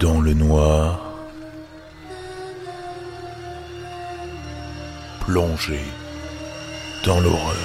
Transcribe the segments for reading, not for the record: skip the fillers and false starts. dans le noir, plongé dans l'horreur.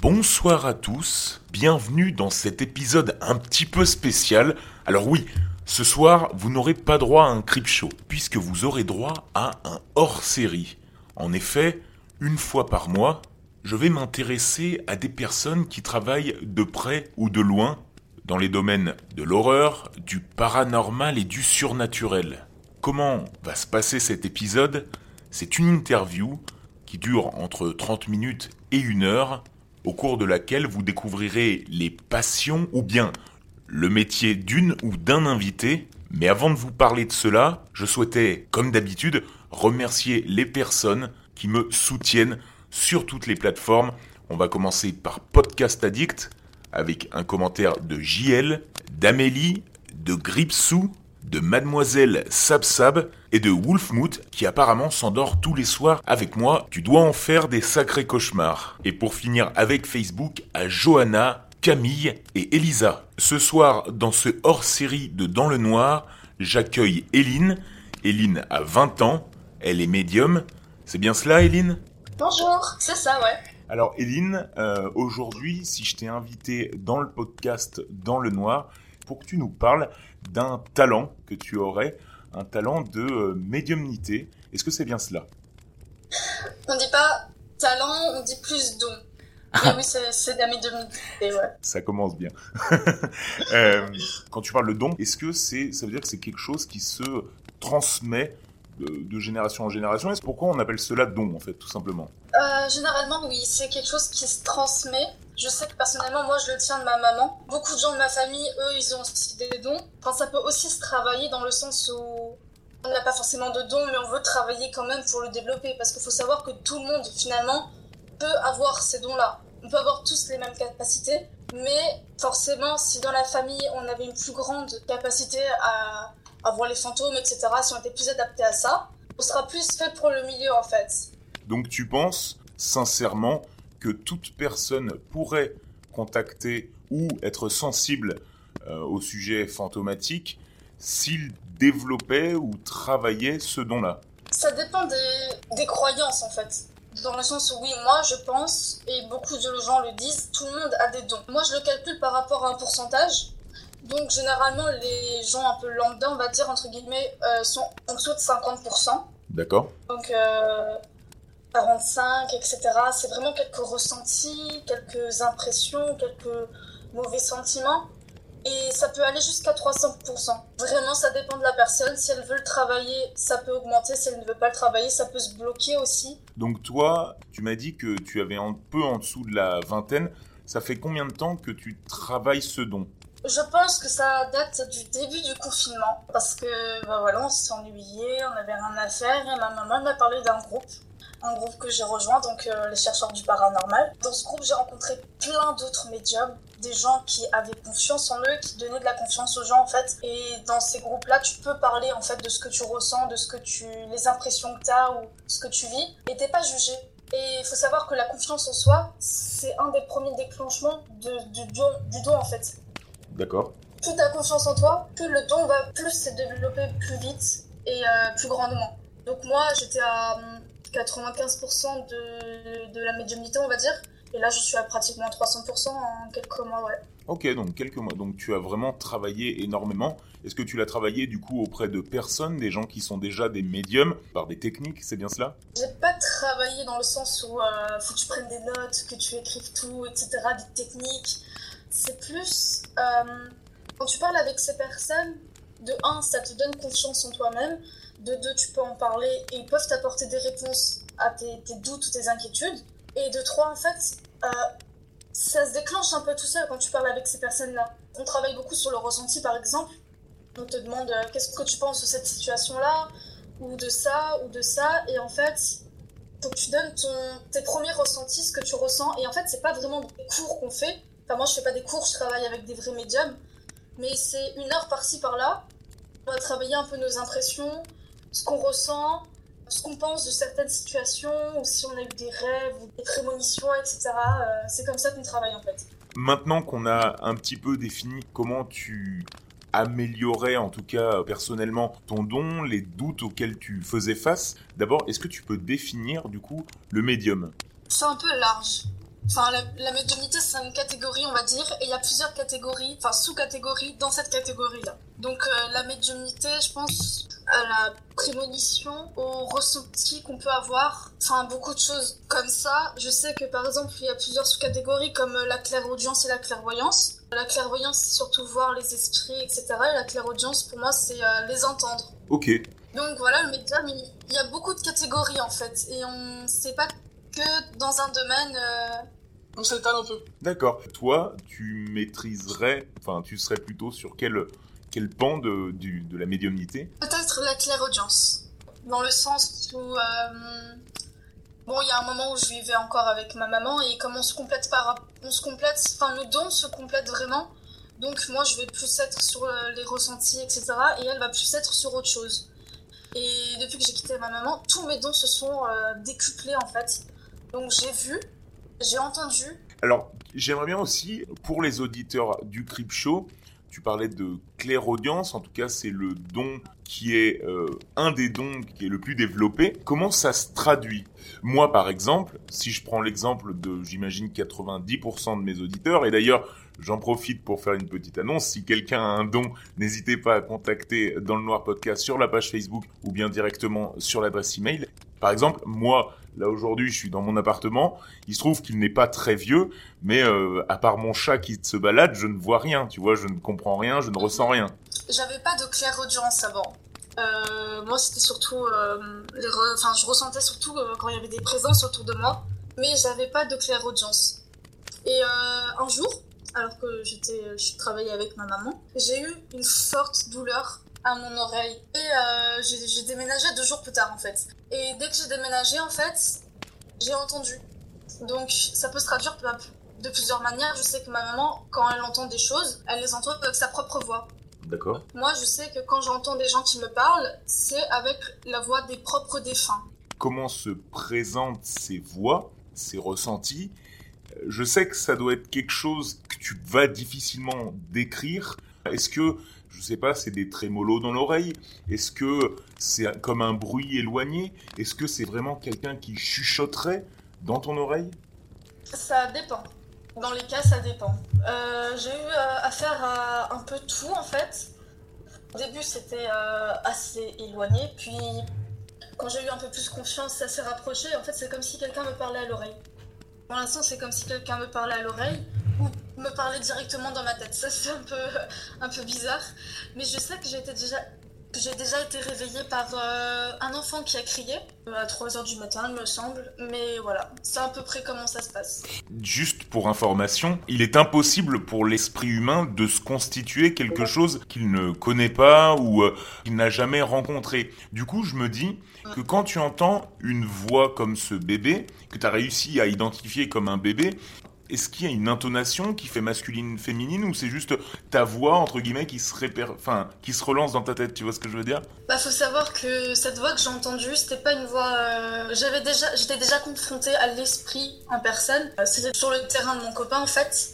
Bonsoir à tous, bienvenue dans cet épisode un petit peu spécial. Alors oui, ce soir, vous n'aurez pas droit à un Creepshow, puisque vous aurez droit à un hors-série. En effet, une fois par mois, je vais m'intéresser à des personnes qui travaillent de près ou de loin dans les domaines de l'horreur, du paranormal et du surnaturel. Comment va se passer cet épisode ? C'est une interview qui dure entre 30 minutes et 1 heure, au cours de laquelle vous découvrirez les passions ou bien le métier d'une ou d'un invité. Mais avant de vous parler de cela, je souhaitais, comme d'habitude, remercier les personnes qui me soutiennent sur toutes les plateformes. On va commencer par Podcast Addict, avec un commentaire de JL, d'Amélie, de Gripsou, de Mademoiselle Sabsab et de Wolfmoot, qui apparemment s'endort tous les soirs avec moi. Tu dois en faire des sacrés cauchemars. Et pour finir avec Facebook, à Johanna, Camille et Elisa. Ce soir, dans ce hors-série de Dans le noir, j'accueille Hélin. Hélin a 20 ans, elle est médium. C'est bien cela, Hélin ? Bonjour, c'est ça, ouais. Alors Hélin, aujourd'hui, si je t'ai invité dans le podcast Dans le noir, pour que tu nous parles d'un talent que tu aurais, un talent de médiumnité. Est-ce que c'est bien cela ? On ne dit pas talent, on dit plus don. Ah. Oui, c'est de la médiumnité, ouais. Ça commence bien. Quand tu parles de don, est-ce que ça veut dire que c'est quelque chose qui se transmet de génération en génération ? Est-ce pourquoi on appelle cela don, en fait, tout simplement ? Généralement, oui, c'est quelque chose qui se transmet. Je sais que personnellement, moi, je le tiens de ma maman. Beaucoup de gens de ma famille, eux, ils ont aussi des dons. Enfin, ça peut aussi se travailler dans le sens où on n'a pas forcément de don, mais on veut travailler quand même pour le développer. Parce qu'il faut savoir que tout le monde, finalement, peut avoir ces dons-là. On peut avoir tous les mêmes capacités, mais forcément, si dans la famille, on avait une plus grande capacité à voir les fantômes, etc., si on était plus adapté à ça, on sera plus fait pour le milieu, en fait. Donc tu penses sincèrement que toute personne pourrait contacter ou être sensible au sujet fantomatique s'il développait ou travaillait ce don-là ? Ça dépend des croyances, en fait. Dans le sens où, oui, moi, je pense, et beaucoup de gens le disent, tout le monde a des dons. Moi, je le calcule par rapport à un pourcentage. Donc, généralement, les gens un peu lambda, on va dire, entre guillemets, sont en dessous de 50%. D'accord. Donc, 45, etc. C'est vraiment quelques ressentis, quelques impressions, quelques mauvais sentiments. Et ça peut aller jusqu'à 300%. Vraiment, ça dépend de la personne. Si elle veut le travailler, ça peut augmenter. Si elle ne veut pas le travailler, ça peut se bloquer aussi. Donc toi, tu m'as dit que tu avais un peu en dessous de la vingtaine. Ça fait combien de temps que tu travailles ce don ? Je pense que ça date du début du confinement. Parce que, on s'ennuyait, on n'avait rien à faire. Et ma maman m'a parlé d'un groupe. Un groupe que j'ai rejoint, donc les Chercheurs du paranormal. Dans ce groupe, j'ai rencontré plein d'autres médiums, des gens qui avaient confiance en eux, qui donnaient de la confiance aux gens, en fait. Et dans ces groupes-là, tu peux parler, en fait, de ce que tu ressens, de ce que les impressions que tu as ou ce que tu vis, et t'es pas jugé. Et il faut savoir que la confiance en soi, c'est un des premiers déclenchements du don, en fait. D'accord. Plus tu as confiance en toi, plus le don va plus se développer plus vite et plus grandement. Donc moi, j'étais à 95% de la médiumnité, on va dire. Et là, je suis à pratiquement 300% en quelques mois, ouais. Ok, donc quelques mois. Donc tu as vraiment travaillé énormément. Est-ce que tu l'as travaillé, du coup, auprès de personnes, des gens qui sont déjà des médiums, par des techniques, c'est bien cela ? J'ai pas travaillé dans le sens où faut que tu prennes des notes, que tu écrives tout, etc., des techniques. C'est plus... quand tu parles avec ces personnes, de 1, ça te donne confiance en toi-même. De 2, tu peux en parler et ils peuvent t'apporter des réponses à tes doutes ou tes inquiétudes. Et de 3, en fait, ça se déclenche un peu tout seul quand tu parles avec ces personnes-là. On travaille beaucoup sur le ressenti, par exemple. On te demande qu'est-ce que tu penses de cette situation-là, ou de ça. Et en fait, faut que tu donnes tes premiers ressentis, ce que tu ressens. Et en fait, c'est pas vraiment des cours qu'on fait. Enfin, moi, je fais pas des cours, je travaille avec des vrais médiums. Mais c'est 1 heure par-ci, par-là. On va travailler un peu nos impressions, ce qu'on ressent, ce qu'on pense de certaines situations, ou si on a eu des rêves, ou des prémonitions, etc. C'est comme ça qu'on travaille en fait. Maintenant qu'on a un petit peu défini comment tu améliorais, en tout cas personnellement, ton don, les doutes auxquels tu faisais face, d'abord, est-ce que tu peux définir du coup le médium ? C'est un peu large. Enfin, la médiumnité, c'est une catégorie, on va dire, et il y a plusieurs catégories, enfin sous-catégories dans cette catégorie-là. Donc la médiumnité, je pense à la prémonition, aux ressentis qu'on peut avoir, enfin beaucoup de choses comme ça. Je sais que par exemple, il y a plusieurs sous-catégories comme la clairaudience et la clairvoyance. La clairvoyance, c'est surtout voir les esprits, etc. Et la clairaudience, pour moi, c'est les entendre. Ok. Donc voilà, le médium, il y a beaucoup de catégories en fait, et on ne sait pas que dans un domaine... On s'étale un peu. D'accord. Toi, tu maîtriserais, enfin, tu serais plutôt sur quel pan de la médiumnité ? Peut-être la clairaudience, dans le sens où... bon, il y a un moment où je vivais encore avec ma maman, et comme on se complète, nos dons se complètent vraiment, donc moi je vais plus être sur les ressentis, etc., et elle va plus être sur autre chose. Et depuis que j'ai quitté ma maman, tous mes dons se sont décuplés en fait. Donc j'ai vu, j'ai entendu. Alors j'aimerais bien aussi, pour les auditeurs du Creepshow, tu parlais de clairaudience, en tout cas c'est le don qui est un des dons qui est le plus développé. Comment ça se traduit ? Moi par exemple, si je prends l'exemple de, j'imagine, 90% de mes auditeurs, et d'ailleurs j'en profite pour faire une petite annonce, si quelqu'un a un don, n'hésitez pas à contacter Dans le Noir Podcast sur la page Facebook ou bien directement sur l'adresse email. Par exemple, moi, là aujourd'hui, je suis dans mon appartement, il se trouve qu'il n'est pas très vieux, mais à part mon chat qui se balade, je ne vois rien, tu vois, je ne comprends rien, je ne ressens rien. J'avais pas de clairaudience avant. Moi, c'était surtout... je ressentais surtout quand il y avait des présences autour de moi, mais j'avais pas de clairaudience. Et un jour, alors que je travaillais avec ma maman, j'ai eu une forte douleur à mon oreille. Et j'ai déménagé 2 jours plus tard, en fait. Et dès que j'ai déménagé, en fait, j'ai entendu. Donc, ça peut se traduire de plusieurs manières. Je sais que ma maman, quand elle entend des choses, elle les entend avec sa propre voix. D'accord. Moi, je sais que quand j'entends des gens qui me parlent, c'est avec la voix des propres défunts. Comment se présentent ces voix, ces ressentis ? Je sais que ça doit être quelque chose que tu vas difficilement décrire. Est-ce que, je sais pas, c'est des trémolos dans l'oreille ? Est-ce que c'est comme un bruit éloigné ? Est-ce que c'est vraiment quelqu'un qui chuchoterait dans ton oreille ? Ça dépend. Dans les cas, ça dépend. J'ai eu affaire à un peu tout, en fait. Au début, c'était assez éloigné. Puis, quand j'ai eu un peu plus confiance, ça s'est rapproché. En fait, c'est comme si quelqu'un me parlait à l'oreille. Pour l'instant, c'est comme si quelqu'un me parlait à l'oreille ou me parlait directement dans ma tête. Ça, c'est un peu bizarre. Mais je sais que j'ai déjà été réveillée par un enfant qui a crié à 3h du matin, il me semble. Mais voilà, c'est à peu près comment ça se passe. Juste pour information, il est impossible pour l'esprit humain de se constituer quelque chose qu'il ne connaît pas ou qu'il n'a jamais rencontré. Du coup, je me dis que quand tu entends une voix comme ce bébé, que tu as réussi à identifier comme un bébé, est-ce qu'il y a une intonation qui fait masculine, féminine, ou c'est juste ta voix, entre guillemets, qui se relance dans ta tête, tu vois ce que je veux dire ? Bah, faut savoir que cette voix que j'ai entendue, c'était pas une voix... j'étais déjà confrontée à l'esprit en personne. C'était sur le terrain de mon copain, en fait.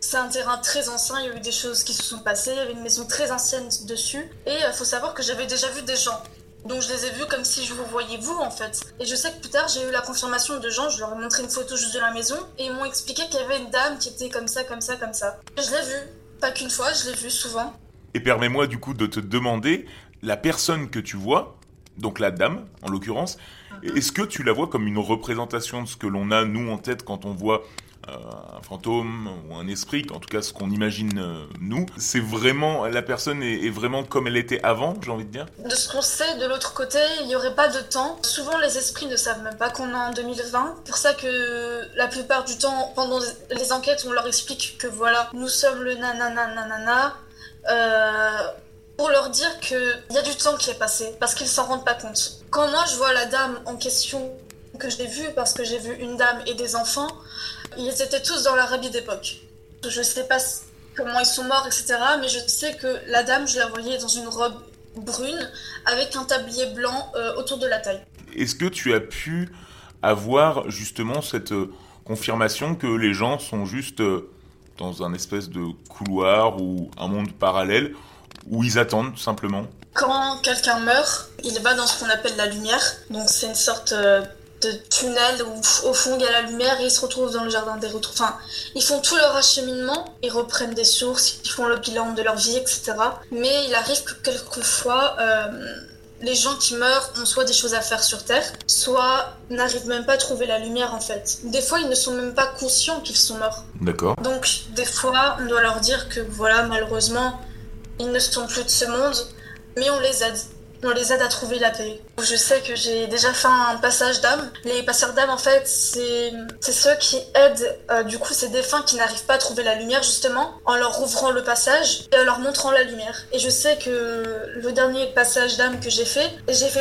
C'est un terrain très ancien, il y a eu des choses qui se sont passées, il y avait une maison très ancienne dessus. Et faut savoir que j'avais déjà vu des gens. Donc je les ai vus comme si je vous voyais vous, en fait. Et je sais que plus tard, j'ai eu la confirmation de gens, je leur ai montré une photo juste de la maison, et ils m'ont expliqué qu'il y avait une dame qui était comme ça, comme ça, comme ça. Je l'ai vue, pas qu'une fois, je l'ai vue souvent. Et permets-moi du coup de te demander, la personne que tu vois, donc la dame en l'occurrence, est-ce que tu la vois comme une représentation de ce que l'on a, nous, en tête quand on voit un fantôme ou un esprit, en tout cas ce qu'on imagine nous, c'est vraiment, la personne est vraiment comme elle était avant, j'ai envie de dire. De ce qu'on sait, de l'autre côté, il n'y aurait pas de temps. Souvent les esprits ne savent même pas qu'on est en 2020, c'est pour ça que la plupart du temps, pendant les enquêtes, on leur explique que voilà, nous sommes le nanana, pour leur dire qu'il y a du temps qui est passé, parce qu'ils s'en rendent pas compte. Quand moi je vois la dame en question, que je l'ai vue, parce que j'ai vu une dame et des enfants, ils étaient tous dans leur habit d'époque. Je sais pas comment ils sont morts, etc. Mais je sais que la dame, je la voyais dans une robe brune avec un tablier blanc autour de la taille. Est-ce que tu as pu avoir justement cette confirmation que les gens sont juste dans un espèce de couloir ou un monde parallèle où ils attendent tout simplement? Quand quelqu'un meurt, il va dans ce qu'on appelle la lumière. Donc c'est une sorte de tunnel où au fond il y a la lumière et ils se retrouvent dans le jardin des retours. Enfin, ils font tout leur acheminement, ils reprennent des sources, ils font le bilan de leur vie, etc. Mais il arrive que quelquefois les gens qui meurent ont soit des choses à faire sur Terre, soit n'arrivent même pas à trouver la lumière en fait. Des fois, ils ne sont même pas conscients qu'ils sont morts. D'accord. Donc, des fois, on doit leur dire que voilà, malheureusement, ils ne sont plus de ce monde, mais on les aide. On les aide à trouver la paix. Je sais que j'ai déjà fait un passage d'âme. Les passeurs d'âme, en fait, c'est ceux qui aident, du coup, ces défunts qui n'arrivent pas à trouver la lumière, justement, en leur ouvrant le passage et en leur montrant la lumière. Et je sais que le dernier passage d'âme que j'ai fait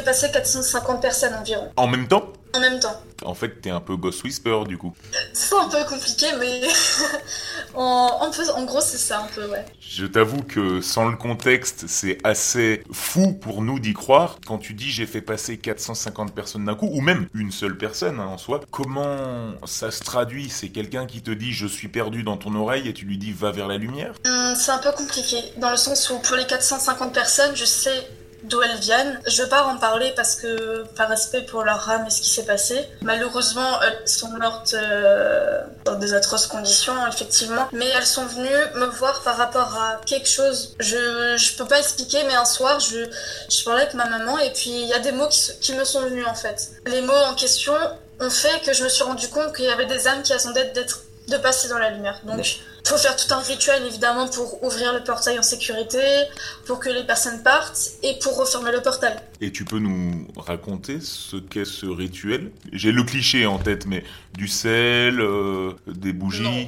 passer 450 personnes environ. En même temps ? En même temps. En fait, t'es un peu Ghost Whisperer, du coup. C'est un peu compliqué, mais en gros, c'est ça, un peu, ouais. Je t'avoue que sans le contexte, c'est assez fou pour nous d'y croire. Quand tu dis « j'ai fait passer 450 personnes d'un coup », ou même une seule personne, hein, en soi, comment ça se traduit? C'est quelqu'un qui te dit « je suis perdu » dans ton oreille et tu lui dis « va vers la lumière ». C'est un peu compliqué, dans le sens où pour les 450 personnes, je sais d'où elles viennent. Je veux pas en parler parce que, par respect pour leur âme et ce qui s'est passé. Malheureusement, elles sont mortes dans des atroces conditions, effectivement. Mais elles sont venues me voir par rapport à quelque chose. Je peux pas expliquer, mais un soir, je parlais avec ma maman et puis il y a des mots qui me sont venus, en fait. Les mots en question ont fait que je me suis rendu compte qu'il y avait des âmes qui attendaient de passer dans la lumière. Donc, faut faire tout un rituel, évidemment, pour ouvrir le portail en sécurité, pour que les personnes partent et pour refermer le portail. Et tu peux nous raconter ce qu'est ce rituel? J'ai le cliché en tête, mais du sel, des bougies... Non,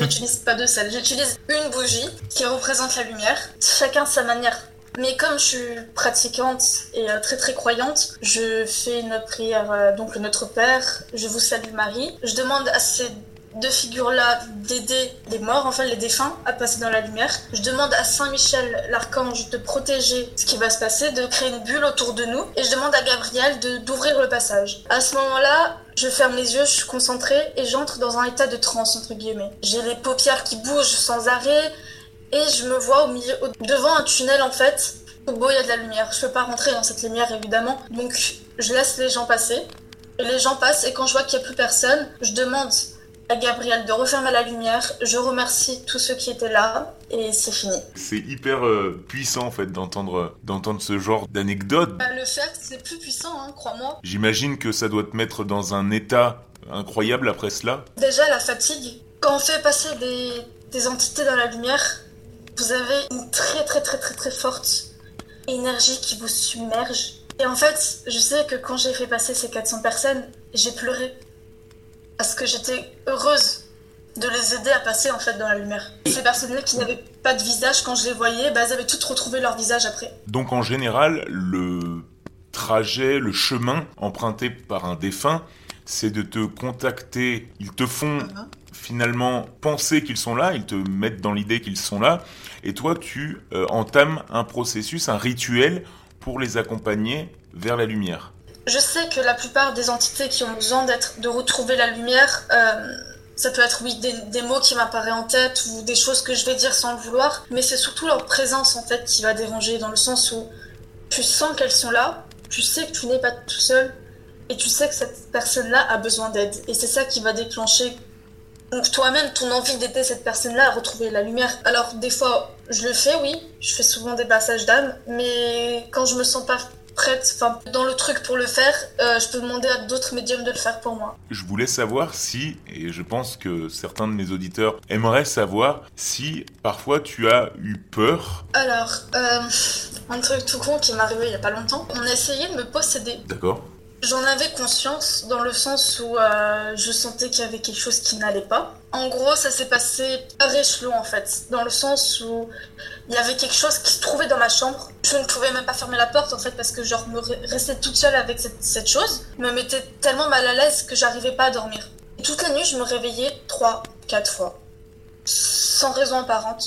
j'utilise pas de sel. J'utilise une bougie qui représente la lumière. Chacun sa manière. Mais comme je suis pratiquante et très très croyante, je fais une prière, donc le Notre Père, je vous salue Marie. Je demande à ces deux figures-là d'aider les morts, enfin les défunts, à passer dans la lumière. Je demande à Saint-Michel, l'archange, de protéger ce qui va se passer, de créer une bulle autour de nous. Et je demande à Gabriel d'ouvrir le passage. À ce moment-là, je ferme les yeux, je suis concentrée et j'entre dans un état de transe, entre guillemets. J'ai les paupières qui bougent sans arrêt et je me vois devant un tunnel, en fait, où il y a de la lumière. Je peux pas rentrer dans cette lumière, évidemment. Donc, je laisse les gens passer. Et les gens passent et quand je vois qu'il n'y a plus personne, je demande à Gabriel de refermer la lumière, je remercie tous ceux qui étaient là et c'est fini. C'est hyper puissant en fait d'entendre ce genre d'anecdote. Bah, le fait, c'est plus puissant, hein, crois-moi. J'imagine que ça doit te mettre dans un état incroyable après cela. Déjà la fatigue, quand on fait passer des entités dans la lumière, vous avez une très très très très très forte énergie qui vous submerge. Et en fait, je sais que quand j'ai fait passer ces 400 personnes, j'ai pleuré. Parce que j'étais heureuse de les aider à passer en fait dans la lumière. Ces personnes-là qui n'avaient pas de visage, quand je les voyais, bah, elles avaient toutes retrouvé leur visage après. Donc en général, le trajet, le chemin emprunté par un défunt, c'est de te contacter. Ils te font finalement penser qu'ils sont là, ils te mettent dans l'idée qu'ils sont là. Et toi, tu entames un processus, un rituel pour les accompagner vers la lumière. Je sais que la plupart des entités qui ont besoin de retrouver la lumière, ça peut être oui, des mots qui m'apparaissent en tête ou des choses que je vais dire sans le vouloir, mais c'est surtout leur présence en fait qui va déranger, dans le sens où tu sens qu'elles sont là, tu sais que tu n'es pas tout seul et tu sais que cette personne-là a besoin d'aide. Et c'est ça qui va déclencher donc toi-même ton envie d'aider cette personne-là à retrouver la lumière. Alors des fois, je le fais, oui, je fais souvent des passages d'âme, mais quand je me sens pas prête, enfin, dans le truc pour le faire, je peux demander à d'autres médiums de le faire pour moi. Je voulais savoir si, et je pense que certains de mes auditeurs aimeraient savoir, si parfois tu as eu peur. Alors, un truc tout con qui m'est arrivé il y a pas longtemps, on a essayé de me posséder. D'accord. J'en avais conscience dans le sens où je sentais qu'il y avait quelque chose qui n'allait pas. En gros, ça s'est passé par échelon en fait, dans le sens où il y avait quelque chose qui se trouvait dans ma chambre. Je ne pouvais même pas fermer la porte en fait parce que genre me restais toute seule avec cette chose, me mettait tellement mal à l'aise que j'arrivais pas à dormir. Et toute la nuit, je me réveillais 3-4 fois, sans raison apparente.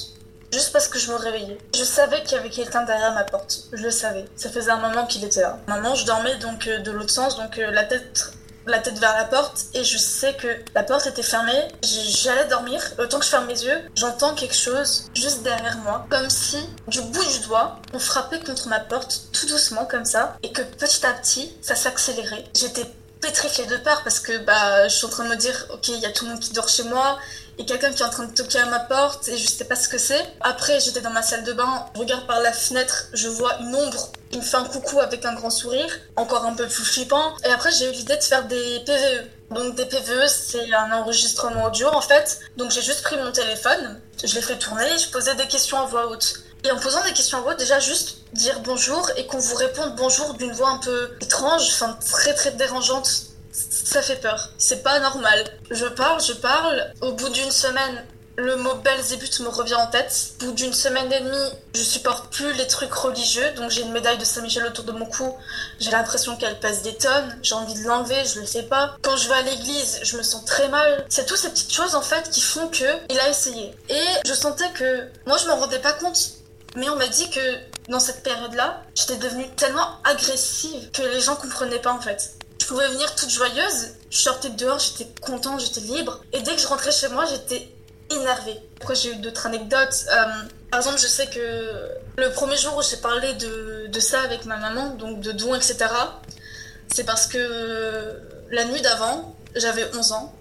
juste parce que je me réveillais. Je savais qu'il y avait quelqu'un derrière ma porte, je le savais. Ça faisait un moment qu'il était là. Maintenant, je dormais donc de l'autre sens, donc la tête vers la porte, et je sais que la porte était fermée. J'allais dormir, autant que je ferme les yeux, j'entends quelque chose juste derrière moi, comme si du bout du doigt on frappait contre ma porte tout doucement comme ça, et que petit à petit ça s'accélérait. J'étais pétrifiée de peur parce que je suis en train de me dire ok, il y a tout le monde qui dort chez moi et quelqu'un qui est en train de toquer à ma porte et je sais pas ce que c'est. Après, j'étais dans ma salle de bain, je regarde par la fenêtre, je vois une ombre qui me fait un coucou avec un grand sourire, encore un peu plus flippant. Et après, j'ai eu l'idée de faire des PVE. Donc des PVE, c'est un enregistrement audio en fait. Donc j'ai juste pris mon téléphone, je l'ai fait tourner, je posais des questions à voix haute. Et en posant des questions à voix haute, déjà juste dire bonjour et qu'on vous réponde bonjour d'une voix un peu étrange, enfin très très dérangeante. Ça fait peur, c'est pas normal. Je parle, au bout d'une semaine, le mot Belzébuth me revient en tête. Au bout d'une semaine et demie, je supporte plus les trucs religieux, donc j'ai une médaille de Saint-Michel autour de mon cou, j'ai l'impression qu'elle pèse des tonnes, j'ai envie de l'enlever, je le fais pas. Quand je vais à l'église, je me sens très mal. C'est toutes ces petites choses en fait qui font que il a essayé. Et je sentais que, moi je m'en rendais pas compte, mais on m'a dit que dans cette période-là, j'étais devenue tellement agressive que les gens comprenaient pas en fait. Je pouvais venir toute joyeuse, je sortais de dehors, j'étais contente, j'étais libre. Et dès que je rentrais chez moi, j'étais énervée. Après, j'ai eu d'autres anecdotes. Par exemple, je sais que le premier jour où j'ai parlé de ça avec ma maman, donc de dons, etc., c'est parce que la nuit d'avant, j'avais 11 ans.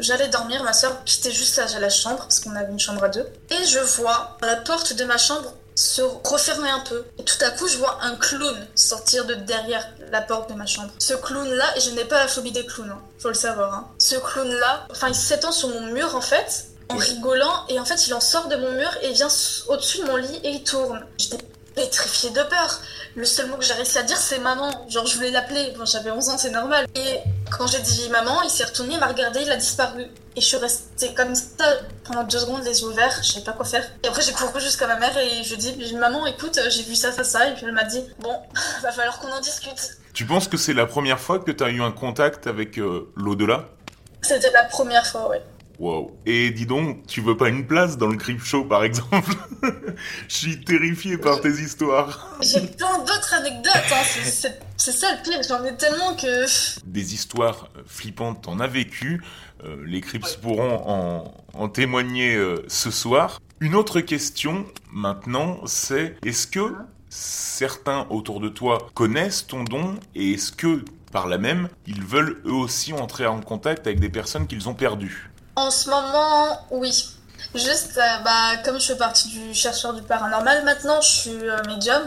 J'allais dormir, ma soeur quittait juste la chambre, parce qu'on avait une chambre à deux. Et je vois à la porte de ma chambre se refermer un peu. Et tout à coup, je vois un clown sortir de derrière la porte de ma chambre. Ce clown-là, et je n'ai pas la phobie des clowns, faut le savoir. Ce clown-là, il s'étend sur mon mur en fait, en rigolant, et en fait, il en sort de mon mur et il vient au-dessus de mon lit et il tourne. J'étais pétrifiée de peur. Le seul mot que j'ai réussi à dire, c'est maman. Genre, je voulais l'appeler. Bon, j'avais 11 ans, c'est normal. Et quand j'ai dit maman, il s'est retourné, il m'a regardé, il a disparu. Et je suis restée comme ça pendant 2 secondes, les yeux ouverts, je savais pas quoi faire. Et après, j'ai couru jusqu'à ma mère et je lui ai dit maman, écoute, j'ai vu ça, ça, ça. Et puis elle m'a dit bon, va falloir qu'on en discute. Tu penses que c'est la première fois que t'as eu un contact avec l'au-delà ? C'était la première fois, oui. Wow. Et dis donc, tu veux pas une place dans le Creepshow, par exemple ? Je suis terrifiée par tes histoires. J'ai plein d'autres anecdotes, c'est ça le pire, j'en ai tellement que... Des histoires flippantes, t'en as vécu, les Creeps pourront en témoigner ce soir. Une autre question, maintenant, c'est est-ce que certains autour de toi connaissent ton don et est-ce que, par là même, ils veulent eux aussi entrer en contact avec des personnes qu'ils ont perdues ? En ce moment, oui. Juste, comme je fais partie du Chercheur du paranormal, maintenant je suis médium.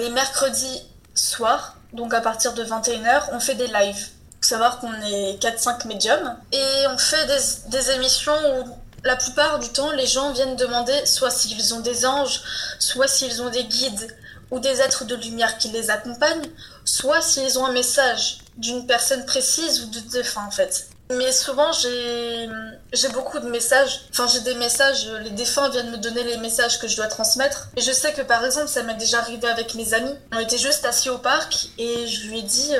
Les mercredis soirs, donc à partir de 21h, on fait des lives. Il faut savoir qu'on est 4-5 médiums. Et on fait des émissions où la plupart du temps, les gens viennent demander soit s'ils ont des anges, soit s'ils ont des guides ou des êtres de lumière qui les accompagnent, soit s'ils ont un message d'une personne précise ou de défunt en fait. Mais souvent, j'ai beaucoup de messages. J'ai des messages, les défunts viennent me donner les messages que je dois transmettre. Et je sais que, par exemple, ça m'est déjà arrivé avec mes amis. On était juste assis au parc et je lui ai dit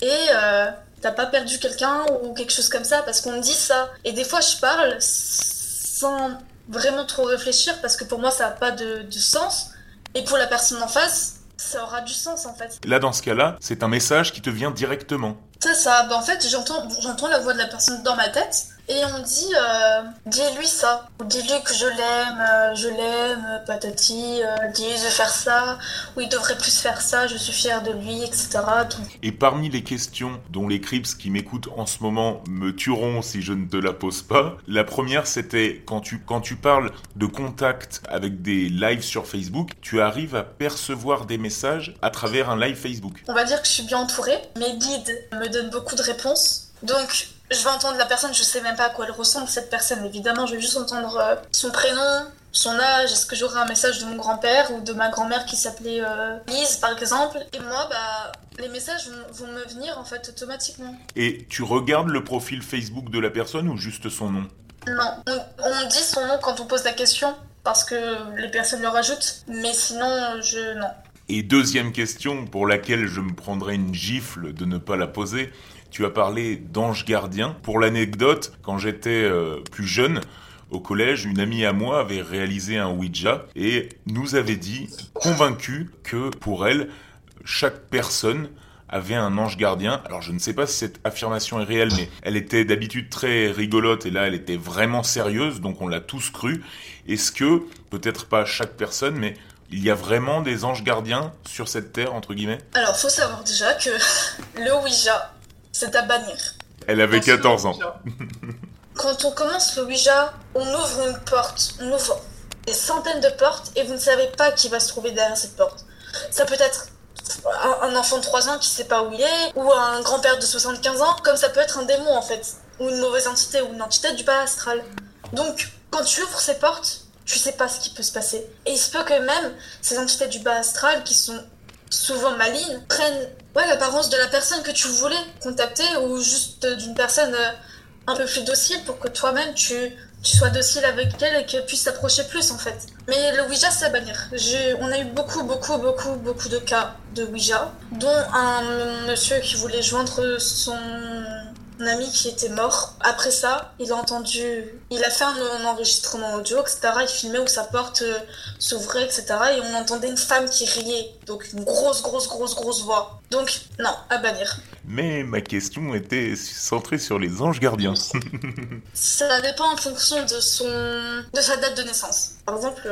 t'as pas perdu quelqu'un ou quelque chose comme ça, parce qu'on me dit ça. Et des fois, je parle sans vraiment trop réfléchir parce que pour moi, ça n'a pas de sens. Et pour la personne en face, ça aura du sens en fait. Là, dans ce cas-là, c'est un message qui te vient directement. C'est ça, en fait j'entends la voix de la personne dans ma tête et on me dit dis-lui ça, ou dis-lui que je l'aime, patati, dis-lui de faire ça, ou il devrait plus faire ça, je suis fière de lui, etc. Donc... Et parmi les questions dont les Creeps qui m'écoutent en ce moment me tueront si je ne te la pose pas, la première c'était quand tu parles de contact avec des lives sur Facebook, tu arrives à percevoir des messages à travers un live Facebook. On va dire que je suis bien entourée, mes guides me donnent beaucoup de réponses, donc... Je vais entendre la personne, je sais même pas à quoi elle ressemble cette personne, évidemment, je vais juste entendre son prénom, son âge, est-ce que j'aurai un message de mon grand-père ou de ma grand-mère qui s'appelait Lise par exemple, et moi les messages vont me venir en fait automatiquement. Et tu regardes le profil Facebook de la personne ou juste son nom ? Non, on dit son nom quand on pose la question, parce que les personnes le rajoutent, mais sinon, non. Et deuxième question pour laquelle je me prendrais une gifle de ne pas la poser, tu as parlé d'ange gardien. Pour l'anecdote, quand j'étais plus jeune, Au collège, une amie à moi avait réalisé un Ouija et nous avait dit, convaincue, que pour elle, chaque personne avait un ange gardien. Alors je ne sais pas si cette affirmation est réelle, mais elle était d'habitude très rigolote et là elle était vraiment sérieuse, donc on l'a tous cru. Est-ce que, peut-être pas chaque personne, mais il y a vraiment des anges gardiens sur cette terre, entre guillemets ? Alors faut savoir déjà que le Ouija, c'est à bannir. Elle avait 14 ans. Quand on commence le Ouija, on ouvre une porte, on ouvre des centaines de portes et vous ne savez pas qui va se trouver derrière cette porte. Ça peut être un enfant de 3 ans qui sait pas où il est, ou un grand-père de 75 ans, comme ça peut être un démon en fait, ou une mauvaise entité, ou une entité du bas astral. Donc, quand tu ouvres ces portes, tu sais pas ce qui peut se passer. Et il se peut que même ces entités du bas astral, qui sont souvent malignes, prennent l'apparence de la personne que tu voulais contacter, ou juste d'une personne un peu plus docile pour que toi-même tu sois docile avec elle et qu'elle puisse s'approcher plus en fait. Mais le Ouija, c'est à bannir. On a eu beaucoup de cas de Ouija, dont un monsieur qui voulait joindre son ami qui était mort. Après ça, il a fait un enregistrement audio, etc. Il filmait où sa porte s'ouvrait, etc. Et on entendait une femme qui riait. Donc une grosse voix. Donc non, à bannir. Mais ma question était centrée sur les anges gardiens. Ça dépend en fonction de sa date de naissance. Par exemple,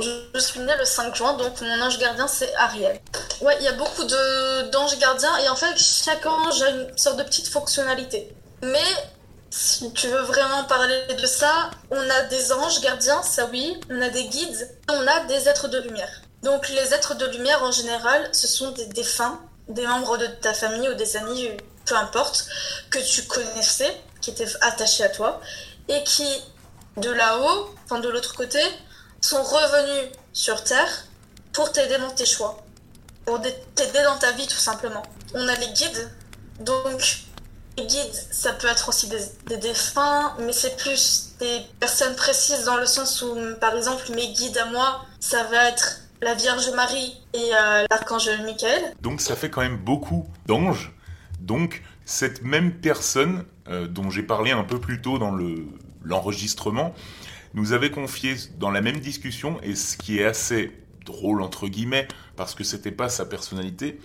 je suis née le 5 juin, donc mon ange gardien c'est Ariel. Ouais, il y a beaucoup d'anges gardiens et en fait chaque ange a une sorte de petite fonctionnalité. Mais si tu veux vraiment parler de ça, on a des anges gardiens, ça oui, on a des guides, on a des êtres de lumière. Donc les êtres de lumière en général, ce sont des défunts, des membres de ta famille ou des amis, peu importe, que tu connaissais, qui étaient attachés à toi, et qui, de là-haut, enfin de l'autre côté, sont revenus sur Terre pour t'aider dans tes choix, pour t'aider dans ta vie tout simplement. On a les guides, donc les guides, ça peut être aussi des défunts, mais c'est plus des personnes précises dans le sens où, par exemple, mes guides à moi, ça va être la Vierge Marie et l'archange Michael. Donc ça fait quand même beaucoup d'anges. Donc cette même personne dont j'ai parlé un peu plus tôt dans l'enregistrement nous avait confié dans la même discussion, et ce qui est assez drôle entre guillemets, parce que c'était pas sa personnalité,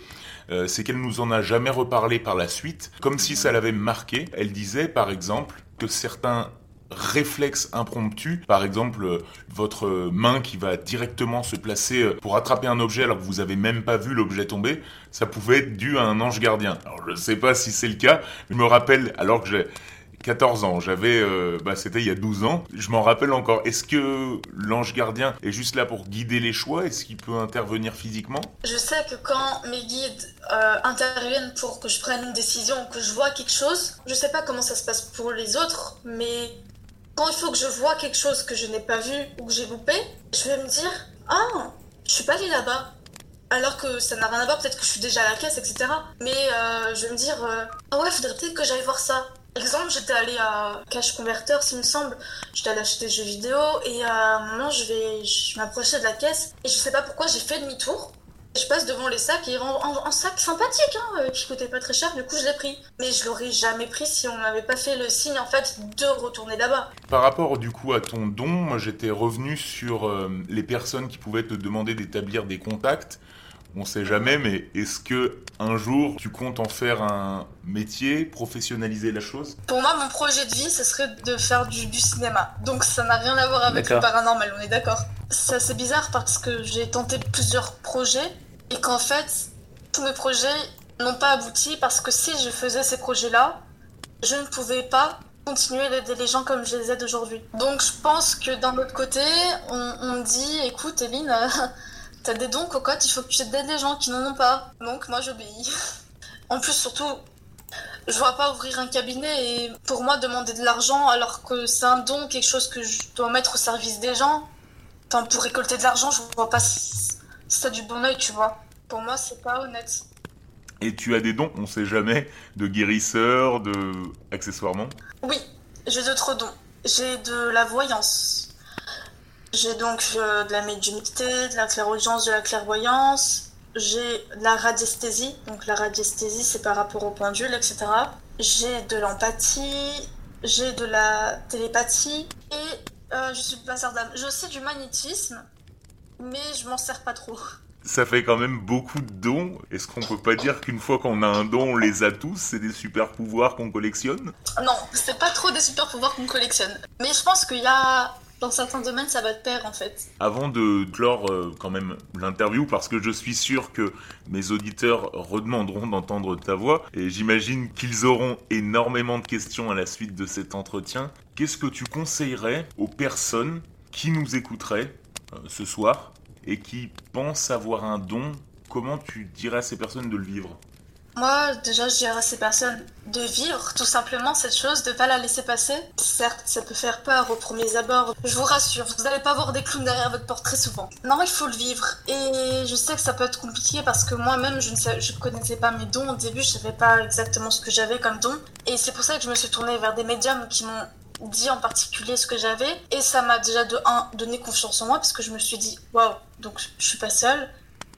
c'est qu'elle nous en a jamais reparlé par la suite, comme si ça l'avait marqué. Elle disait par exemple que certains réflexe impromptu, par exemple votre main qui va directement se placer pour attraper un objet alors que vous avez même pas vu l'objet tomber, ça pouvait être dû à un ange gardien. Alors je sais pas si c'est le cas, je me rappelle alors que j'ai 14 ans, c'était il y a 12 ans, je m'en rappelle encore. Est-ce que l'ange gardien est juste là pour guider les choix ? Est-ce qu'il peut intervenir physiquement ? Je sais que quand mes guides interviennent pour que je prenne une décision, que je vois quelque chose, je sais pas comment ça se passe pour les autres, mais quand il faut que je vois quelque chose que je n'ai pas vu ou que j'ai loupé, je vais me dire « Ah, je suis pas allée là-bas ». Alors que ça n'a rien à voir, peut-être que je suis déjà à la caisse, etc. Mais je vais me dire « Ah ouais, faudrait peut-être que j'aille voir ça ». Exemple, j'étais allée à Cash Converter, s'il me semble. J'étais allée acheter des jeux vidéo et à un moment, je m'approchais de la caisse et je sais pas pourquoi, j'ai fait demi-tour. Je passe devant les sacs et en sac sympathique, qui coûtait pas très cher, du coup je l'ai pris. Mais je l'aurais jamais pris si on m'avait pas fait le signe en fait de retourner là-bas. Par rapport du coup à ton don, moi j'étais revenu sur les personnes qui pouvaient te demander d'établir des contacts. On sait jamais, mais est-ce que un jour tu comptes en faire un métier, professionnaliser la chose ? Pour moi, mon projet de vie, ce serait de faire du cinéma. Donc ça n'a rien à voir avec le paranormal, on est d'accord. C'est assez bizarre parce que j'ai tenté plusieurs projets et qu'en fait, tous mes projets n'ont pas abouti parce que si je faisais ces projets-là, je ne pouvais pas continuer d'aider les gens comme je les aide aujourd'hui. Donc je pense que d'un autre côté, on me dit « Écoute, Hélin, t'as des dons, cocotte, il faut que tu aides les gens qui n'en ont pas. » Donc moi, j'obéis. En plus, surtout, je vois pas ouvrir un cabinet et pour moi, demander de l'argent alors que c'est un don, quelque chose que je dois mettre au service des gens, enfin, pour récolter de l'argent, je vois pas si ça a du bon oeil, tu vois. Pour moi, c'est pas honnête. Et tu as des dons, on sait jamais, de guérisseur, accessoirement ? Oui, j'ai d'autres dons. J'ai de la voyance. J'ai donc de la médiumnité, de la clairaudience, de la clairvoyance. J'ai de la radiesthésie. Donc la radiesthésie, c'est par rapport aux pendules, etc. J'ai de l'empathie. J'ai de la télépathie. Et Je suis pas certaine. Je sais du magnétisme, mais je m'en sers pas trop. Ça fait quand même beaucoup de dons. Est-ce qu'on peut pas dire qu'une fois qu'on a un don, on les a tous? C'est des super pouvoirs qu'on collectionne? Non, c'est pas trop des super pouvoirs qu'on collectionne. Mais je pense qu'il y a... Dans certains domaines, ça va de pair, en fait. Avant de clore quand même l'interview, parce que je suis sûr que mes auditeurs redemanderont d'entendre ta voix, et j'imagine qu'ils auront énormément de questions à la suite de cet entretien, qu'est-ce que tu conseillerais aux personnes qui nous écouteraient ce soir, et qui pensent avoir un don? Comment tu dirais à ces personnes de le vivre? Moi, déjà, je dirais à ces personnes de vivre tout simplement cette chose, de ne pas la laisser passer. Certes, ça peut faire peur aux premiers abords. Je vous rassure, vous n'allez pas voir des clowns derrière votre porte très souvent. Non, il faut le vivre. Et je sais que ça peut être compliqué parce que moi-même, je ne connaissais pas mes dons. Au début, je ne savais pas exactement ce que j'avais comme don. Et c'est pour ça que je me suis tournée vers des médiums qui m'ont dit en particulier ce que j'avais. Et ça m'a déjà, de un, donné confiance en moi parce que je me suis dit « Waouh, donc je ne suis pas seule. »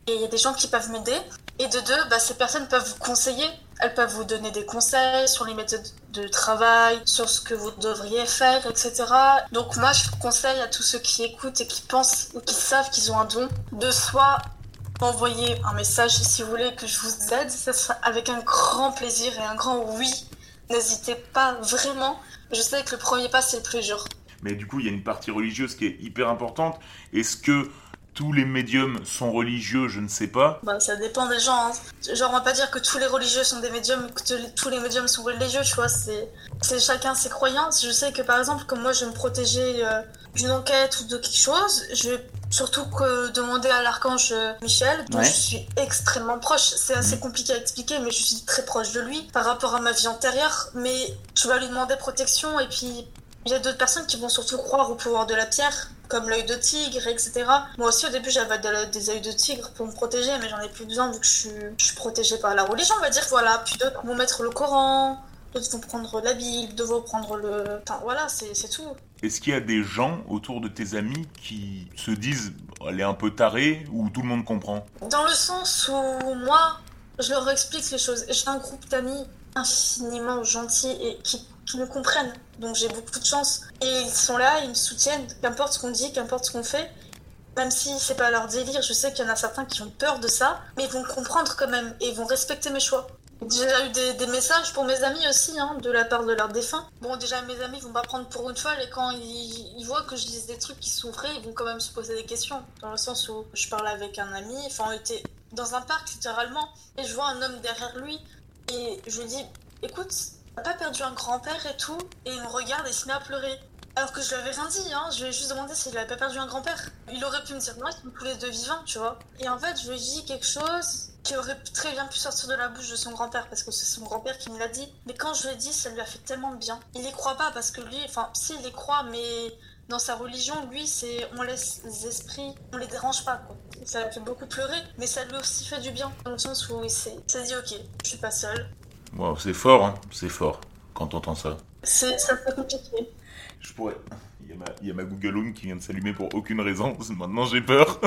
Et il y a des gens qui peuvent m'aider. Et de deux, ces personnes peuvent vous conseiller. Elles peuvent vous donner des conseils sur les méthodes de travail, sur ce que vous devriez faire, etc. Donc moi, je conseille à tous ceux qui écoutent et qui pensent ou qui savent qu'ils ont un don de soit m'envoyer un message si vous voulez que je vous aide. Ça sera avec un grand plaisir et un grand oui. N'hésitez pas vraiment. Je sais que le premier pas, c'est le plus dur. Mais du coup, il y a une partie religieuse qui est hyper importante. Est-ce que... tous les médiums sont religieux, je ne sais pas. Ça dépend des gens. Hein. Genre, on va pas dire que tous les religieux sont des médiums, que tous les médiums sont religieux, tu vois. C'est chacun ses croyances. Je sais que, par exemple, comme moi, je vais me protéger d'une enquête ou de quelque chose, je vais surtout demander à l'archange Michel, dont je suis extrêmement proche. C'est assez compliqué à expliquer, mais je suis très proche de lui par rapport à ma vie antérieure. Mais tu vas lui demander protection, et puis... il y a d'autres personnes qui vont surtout croire au pouvoir de la pierre, comme l'œil de tigre, etc. Moi aussi, au début, j'avais des œils de tigre pour me protéger, mais j'en ai plus besoin vu que je suis protégée par la religion, on va dire. Voilà, puis d'autres vont mettre le Coran, d'autres vont prendre la Bible, d'autres vont prendre le... Enfin, voilà, c'est tout. Est-ce qu'il y a des gens autour de tes amis qui se disent « elle est un peu tarée » ou tout le monde comprend? Dans le sens où, moi, je leur explique les choses. J'ai un groupe d'amis infiniment gentils et qui me comprennent. Donc j'ai beaucoup de chance. Et ils sont là, ils me soutiennent, qu'importe ce qu'on dit, qu'importe ce qu'on fait. Même si c'est pas leur délire, je sais qu'il y en a certains qui ont peur de ça, mais ils vont comprendre quand même et ils vont respecter mes choix. J'ai déjà eu des messages pour mes amis aussi, de la part de leurs défunts. Bon, déjà, mes amis vont pas prendre pour une folle, et quand ils voient que je dis des trucs qui sont vrais, ils vont quand même se poser des questions. Dans le sens où je parlais avec un ami, on était dans un parc littéralement, et je vois un homme derrière lui, et je lui dis « écoute, t'as pas perdu un grand-père et tout ?» Et il me regarde et il se met à pleurer. Alors que je lui avais rien dit, je lui ai juste demandé s'il avait pas perdu un grand-père. Il aurait pu me dire « non, ils sont tous les deux vivants, tu vois ?» Et en fait, je lui ai dit quelque chose qui aurait très bien pu sortir de la bouche de son grand-père, parce que c'est son grand-père qui me l'a dit. Mais quand je lui ai dit, ça lui a fait tellement de bien. Il les croit pas, parce que lui, si, il les croit, mais dans sa religion, lui, c'est on laisse les esprits, on les dérange pas, quoi. Ça lui fait beaucoup pleurer, mais ça lui aussi fait du bien, dans le sens où il s'est dit « ok, je suis pas seule ». Wow, c'est fort, c'est fort, quand t'entends ça. Ça fait compliqué. Je pourrais... Il y a ma Google Home qui vient de s'allumer pour aucune raison, maintenant j'ai peur.